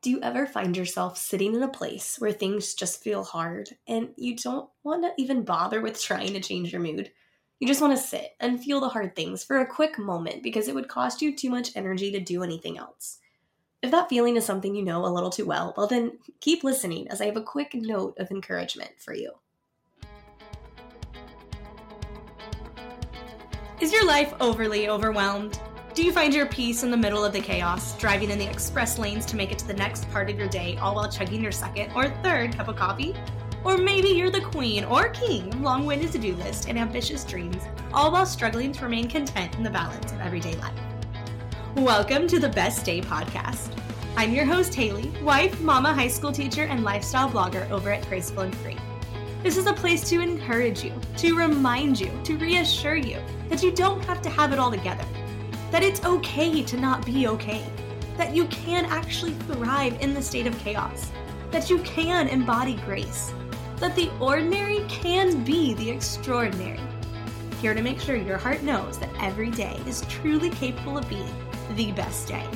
Do you ever find yourself sitting in a place where things just feel hard and you don't want to even bother with trying to change your mood? You just want to sit and feel the hard things for a quick moment because it would cost you too much energy to do anything else. If that feeling is something you know a little too well, then keep listening as I have a quick note of encouragement for you. Is your life overly overwhelmed? Do you find your peace in the middle of the chaos, driving in the express lanes to make it to the next part of your day, all while chugging your second or third cup of coffee? Or maybe you're the queen or king of long-winded to-do lists and ambitious dreams, all while struggling to remain content in the balance of everyday life. Welcome to the Best Day Podcast. I'm your host, Haley, wife, mama, high school teacher, and lifestyle blogger over at Graceful and Free. This is a place to encourage you, to remind you, to reassure you that you don't have to have it all together, that it's okay to not be okay, that you can actually thrive in the state of chaos, that you can embody grace, that the ordinary can be the extraordinary. Here to make sure your heart knows that every day is truly capable of being the best day.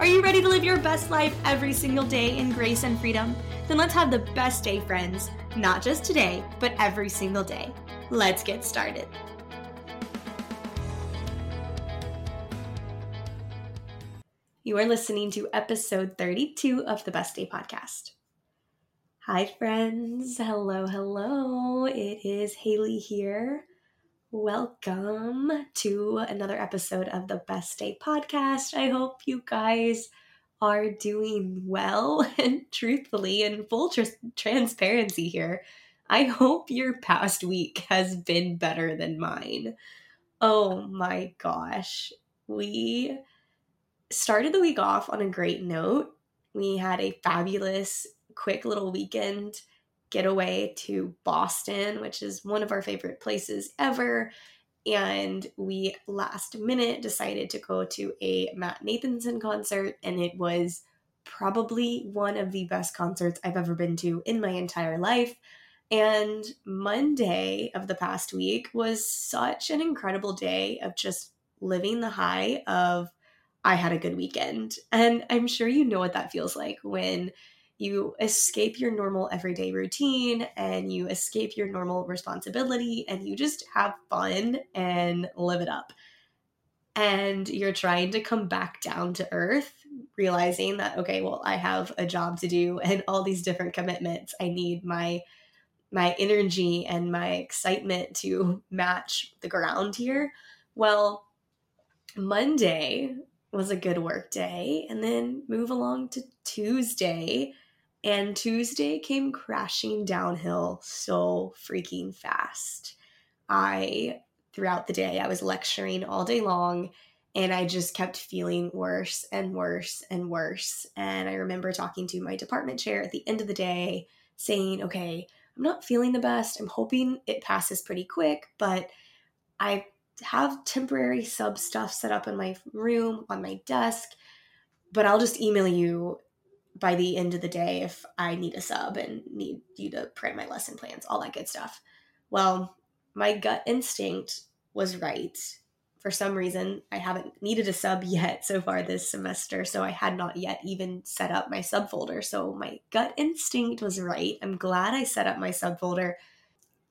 Are you ready to live your best life every single day in grace and freedom? Then let's have the best day, friends, not just today, but every single day. Let's get started. You are listening to episode 32 of the Best Day Podcast. Hi, friends. Hello, hello. It is Haley here. Welcome to another episode of the Best Day Podcast. I hope you guys are doing well, and truthfully, in full transparency here, I hope your past week has been better than mine. Oh my gosh. We started the week off on a great note. We had a fabulous, quick little weekend getaway to Boston, which is one of our favorite places ever. And we last minute decided to go to a Matt Nathanson concert, and it was probably one of the best concerts I've ever been to in my entire life. And Monday of the past week was such an incredible day of just living the high of I had a good weekend. And I'm sure you know what that feels like when you escape your normal everyday routine and you escape your normal responsibility and you just have fun and live it up. And you're trying to come back down to earth, realizing that, okay, well, I have a job to do and all these different commitments. I need my energy and my excitement to match the ground here. Well, Monday was a good work day, and then move along to Tuesday. And Tuesday came crashing downhill so freaking fast. Throughout the day, I was lecturing all day long, and I just kept feeling worse and worse and worse. And I remember talking to my department chair at the end of the day saying, okay, I'm not feeling the best. I'm hoping it passes pretty quick, but I have temporary sub stuff set up in my room, on my desk, but I'll just email you by the end of the day if I need a sub and need you to print my lesson plans, all that good stuff. Well, my gut instinct was right. For some reason, I haven't needed a sub yet so far this semester, so I had not yet even set up my subfolder. So my gut instinct was right. I'm glad I set up my subfolder,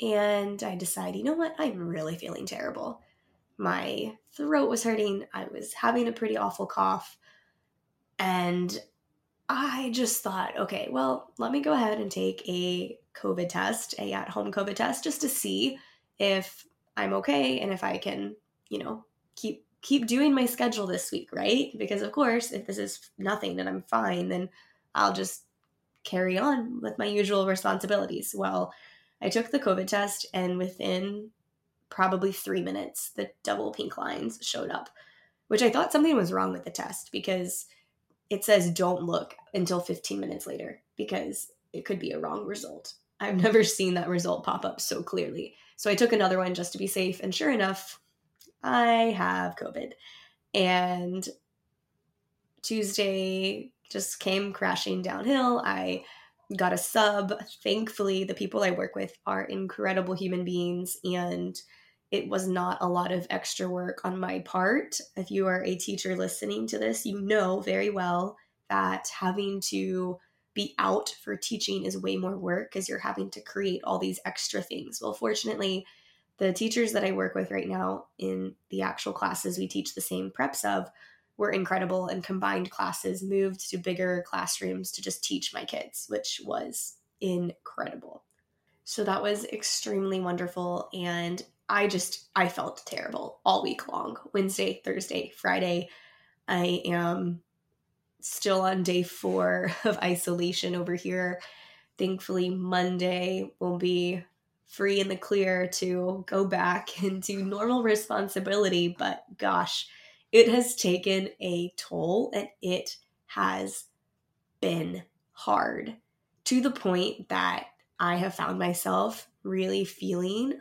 and I decide, you know what? I'm really feeling terrible. My throat was hurting. I was having a pretty awful cough, and I just thought, okay, well, let me go ahead and take a COVID test, a at-home COVID test, just to see if I'm okay and if I can, you know, keep doing my schedule this week, right? Because of course, if this is nothing and I'm fine, then I'll just carry on with my usual responsibilities. Well, I took the COVID test, and within probably 3 minutes, the double pink lines showed up, which I thought something was wrong with the test because it says don't look until 15 minutes later because it could be a wrong result. I've never seen that result pop up so clearly. So I took another one just to be safe. And sure enough, I have COVID. And Tuesday just came crashing downhill. I got a sub. Thankfully, the people I work with are incredible human beings, and it was not a lot of extra work on my part. If you are a teacher listening to this, you know very well that having to be out for teaching is way more work because you're having to create all these extra things. Well, fortunately, the teachers that I work with right now in the actual classes we teach the same preps of were incredible and combined classes, moved to bigger classrooms to just teach my kids, which was incredible. So that was extremely wonderful. And I felt terrible all week long, Wednesday, Thursday, Friday. I am still on day 4 of isolation over here. Thankfully, Monday will be free in the clear to go back into normal responsibility. But gosh, it has taken a toll and it has been hard to the point that I have found myself really feeling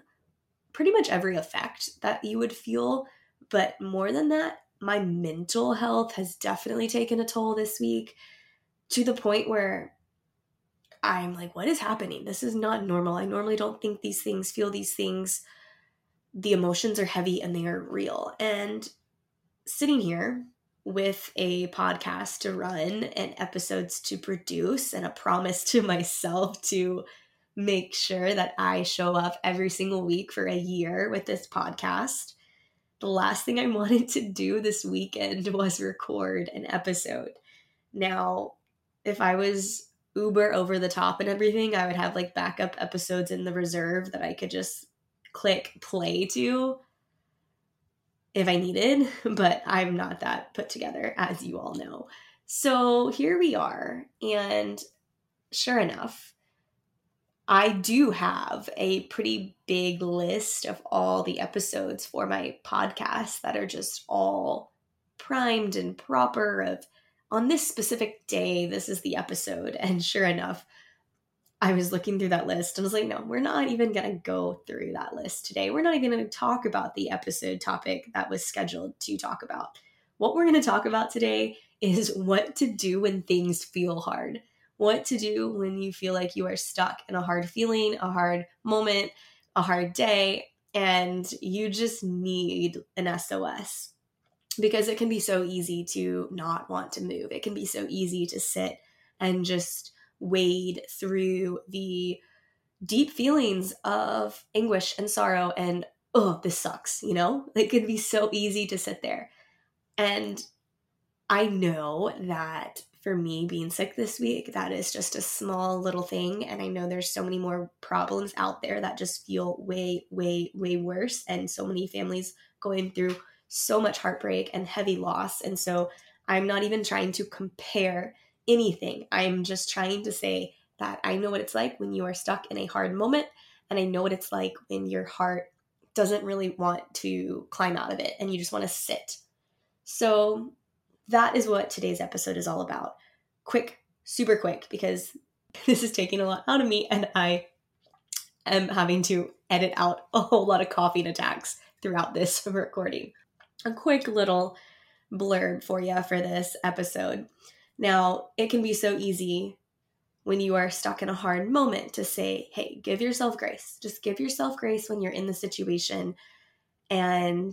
pretty much every effect that you would feel. But more than that, my mental health has definitely taken a toll this week to the point where I'm like, what is happening? This is not normal. I normally don't think these things, feel these things. The emotions are heavy and they are real. And sitting here with a podcast to run and episodes to produce and a promise to myself to make sure that I show up every single week for a year with this podcast, the last thing I wanted to do this weekend was record an episode. Now, if I was uber over the top and everything, I would have like backup episodes in the reserve that I could just click play to if I needed, but I'm not that put together, as you all know. So here we are, and sure enough, I do have a pretty big list of all the episodes for my podcast that are just all primed and proper of on this specific day, this is the episode. And sure enough, I was looking through that list and I was like, no, we're not even going to go through that list today. We're not even going to talk about the episode topic that was scheduled to talk about. What we're going to talk about today is what to do when things feel hard. What to do when you feel like you are stuck in a hard feeling, a hard moment, a hard day, and you just need an SOS. Because it can be so easy to not want to move. It can be so easy to sit and just wade through the deep feelings of anguish and sorrow and, oh, this sucks, you know? It can be so easy to sit there. And I know that for me being sick this week, that is just a small little thing. And I know there's so many more problems out there that just feel way, way, way worse. And so many families going through so much heartbreak and heavy loss. And so I'm not even trying to compare anything. I'm just trying to say that I know what it's like when you are stuck in a hard moment. And I know what it's like when your heart doesn't really want to climb out of it and you just want to sit. So that is what today's episode is all about. Quick, super quick, because this is taking a lot out of me and I am having to edit out a whole lot of coughing attacks throughout this recording. A quick little blurb for you for this episode. Now, it can be so easy when you are stuck in a hard moment to say, hey, give yourself grace. Just give yourself grace when you're in the situation and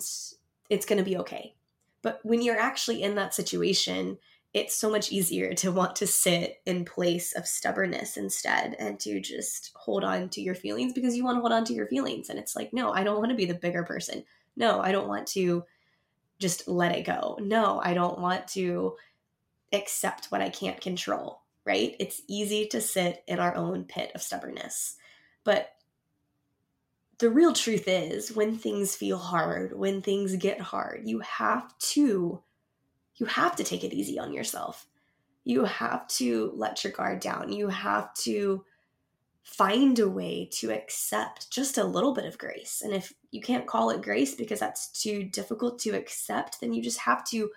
it's going to be okay. But when you're actually in that situation, it's so much easier to want to sit in place of stubbornness instead and to just hold on to your feelings because you want to hold on to your feelings. And it's like, no, I don't want to be the bigger person. No, I don't want to just let it go. No, I don't want to accept what I can't control, right? It's easy to sit in our own pit of stubbornness. But the real truth is when things feel hard, when things get hard, you have to take it easy on yourself. You have to let your guard down. You have to find a way to accept just a little bit of grace. And if you can't call it grace because that's too difficult to accept, then you just have to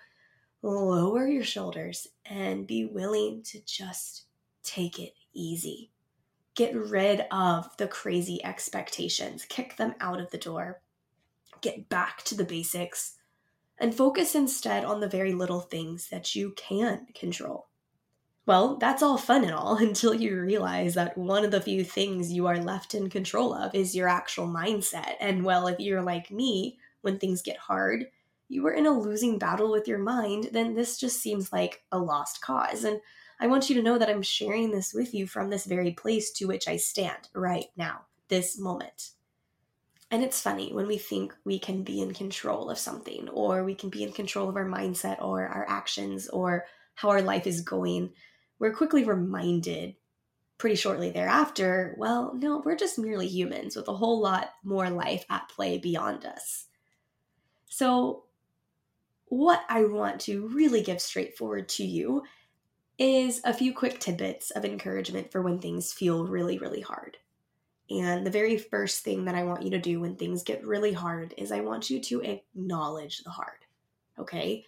lower your shoulders and be willing to just take it easy. Get rid of the crazy expectations, kick them out of the door, get back to the basics, and focus instead on the very little things that you can control. Well, that's all fun and all until you realize that one of the few things you are left in control of is your actual mindset. And well, if you're like me, when things get hard, you were in a losing battle with your mind, then this just seems like a lost cause. And I want you to know that I'm sharing this with you from this very place to which I stand right now, this moment. And it's funny when we think we can be in control of something, or we can be in control of our mindset or our actions or how our life is going, we're quickly reminded pretty shortly thereafter, well, no, we're just merely humans with a whole lot more life at play beyond us. So what I want to really give straightforward to you is a few quick tidbits of encouragement for when things feel really, really hard. And the very first thing that I want you to do when things get really hard is I want you to acknowledge the hard, okay?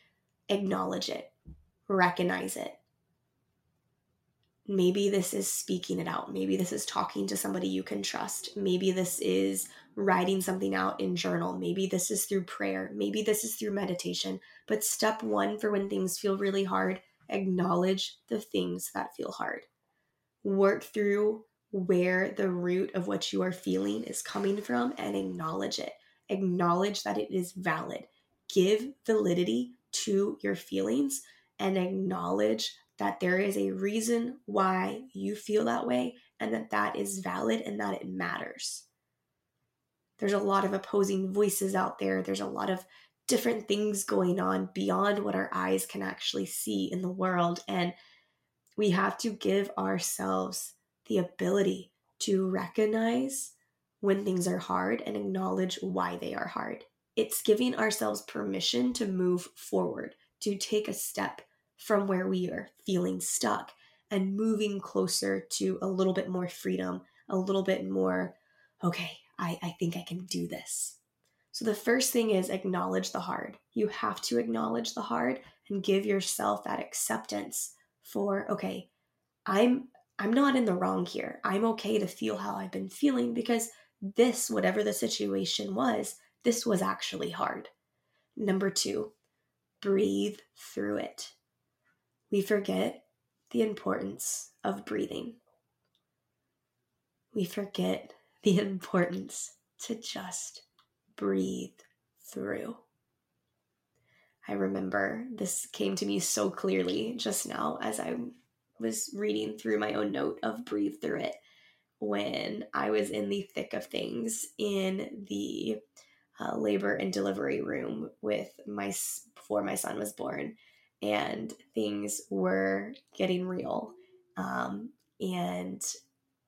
Acknowledge it. Recognize it. Maybe this is speaking it out. Maybe this is talking to somebody you can trust. Maybe this is writing something out in journal. Maybe this is through prayer. Maybe this is through meditation. But step one for when things feel really hard, acknowledge the things that feel hard. Work through where the root of what you are feeling is coming from and acknowledge it. Acknowledge that it is valid. Give validity to your feelings and acknowledge that there is a reason why you feel that way and that that is valid and that it matters. There's a lot of opposing voices out there. There's a lot of different things going on beyond what our eyes can actually see in the world. And we have to give ourselves the ability to recognize when things are hard and acknowledge why they are hard. It's giving ourselves permission to move forward, to take a step from where we are feeling stuck and moving closer to a little bit more freedom, a little bit more, okay, I think I can do this. So the first thing is acknowledge the hard. You have to acknowledge the hard and give yourself that acceptance for, okay, I'm not in the wrong here. I'm okay to feel how I've been feeling because this, whatever the situation was, this was actually hard. Number two, breathe through it. We forget the importance of breathing. We forget the importance to just breathe through. I remember this came to me so clearly just now as I was reading through my own note of breathe through it when I was in the thick of things in the labor and delivery room before my son was born, and things were getting real. And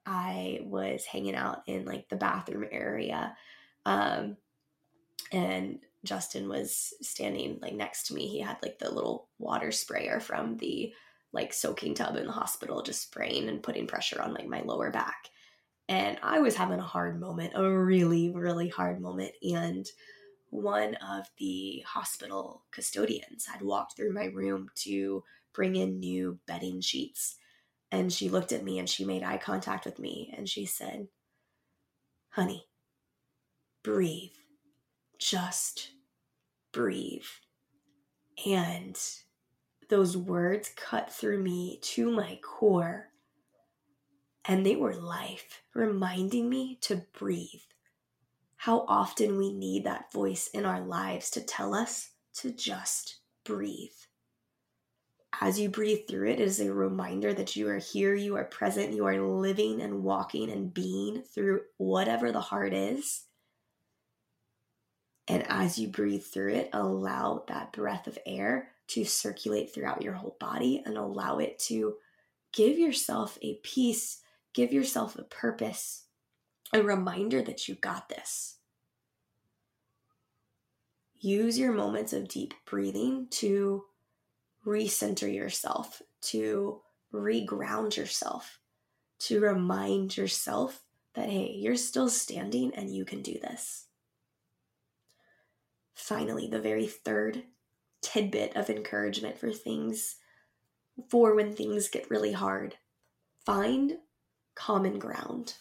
I was hanging out in like the bathroom area. And Justin was standing like next to me. He had like the little water sprayer from the like soaking tub in the hospital, just spraying and putting pressure on like my lower back. And I was having a hard moment, a really, really hard moment. And one of the hospital custodians had walked through my room to bring in new bedding sheets. And she looked at me and she made eye contact with me. And she said, "Honey, breathe, just breathe." And those words cut through me to my core, and they were life, reminding me to breathe. How often we need that voice in our lives to tell us to just breathe. As you breathe through it, it is a reminder that you are here, you are present, you are living and walking and being through whatever the hard is. And as you breathe through it, allow that breath of air to circulate throughout your whole body and allow it to give yourself a peace, give yourself a purpose, a reminder that you got this. Use your moments of deep breathing to recenter yourself, to reground yourself, to remind yourself that, hey, you're still standing and you can do this. Finally, the very third tidbit of encouragement for when things get really hard. Find common ground.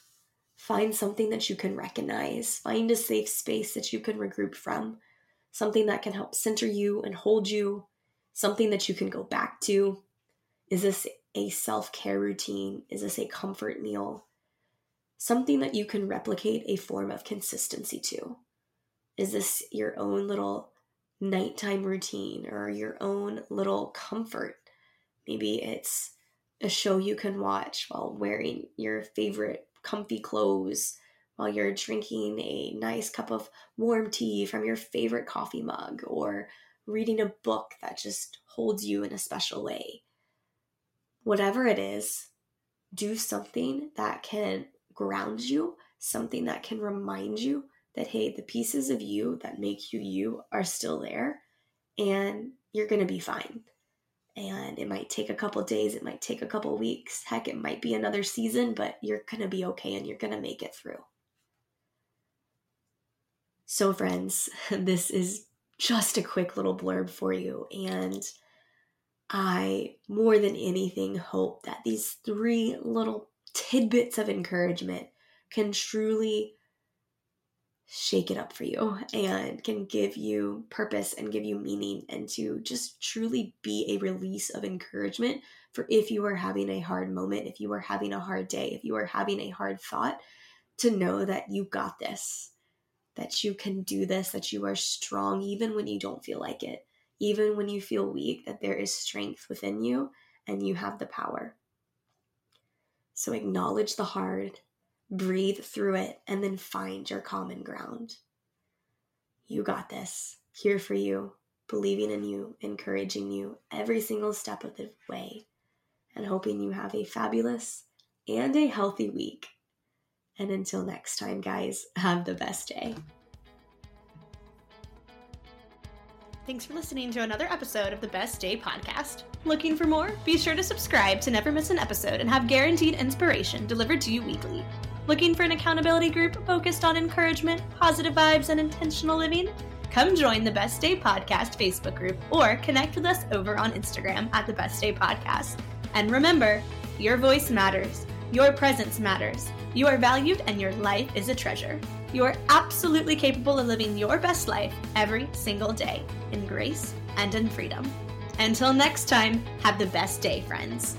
Find something that you can recognize. Find a safe space that you can regroup from. Something that can help center you and hold you. Something that you can go back to. Is this a self-care routine? Is this a comfort meal? Something that you can replicate a form of consistency to. Is this your own little nighttime routine or your own little comfort. Maybe it's a show you can watch while wearing your favorite comfy clothes, while you're drinking a nice cup of warm tea from your favorite coffee mug, or reading a book that just holds you in a special way. Whatever it is, do something that can ground you, something that can remind you that, hey, the pieces of you that make you you are still there, and you're going to be fine. And it might take a couple days, it might take a couple weeks, heck, it might be another season, but you're going to be okay and you're going to make it through. So friends, this is just a quick little blurb for you, and I, more than anything, hope that these three little tidbits of encouragement can truly shake it up for you and can give you purpose and give you meaning, and to just truly be a release of encouragement for if you are having a hard moment, if you are having a hard day, if you are having a hard thought, to know that you got this, that you can do this, that you are strong even when you don't feel like it, even when you feel weak, that there is strength within you and you have the power. So acknowledge the hard, breathe through it, and then find your common ground. You got this. Here for you, believing in you, encouraging you every single step of the way, and hoping you have a fabulous and a healthy week. And until next time, guys, have the best day. Thanks for listening to another episode of the Best Day Podcast. Looking for more? Be sure to subscribe to never miss an episode and have guaranteed inspiration delivered to you weekly. Looking for an accountability group focused on encouragement, positive vibes, and intentional living? Come join the Best Day Podcast Facebook group or connect with us over on Instagram at the Best Day Podcast. And remember, your voice matters. Your presence matters. You are valued and your life is a treasure. You are absolutely capable of living your best life every single day in grace and in freedom. Until next time, have the best day, friends.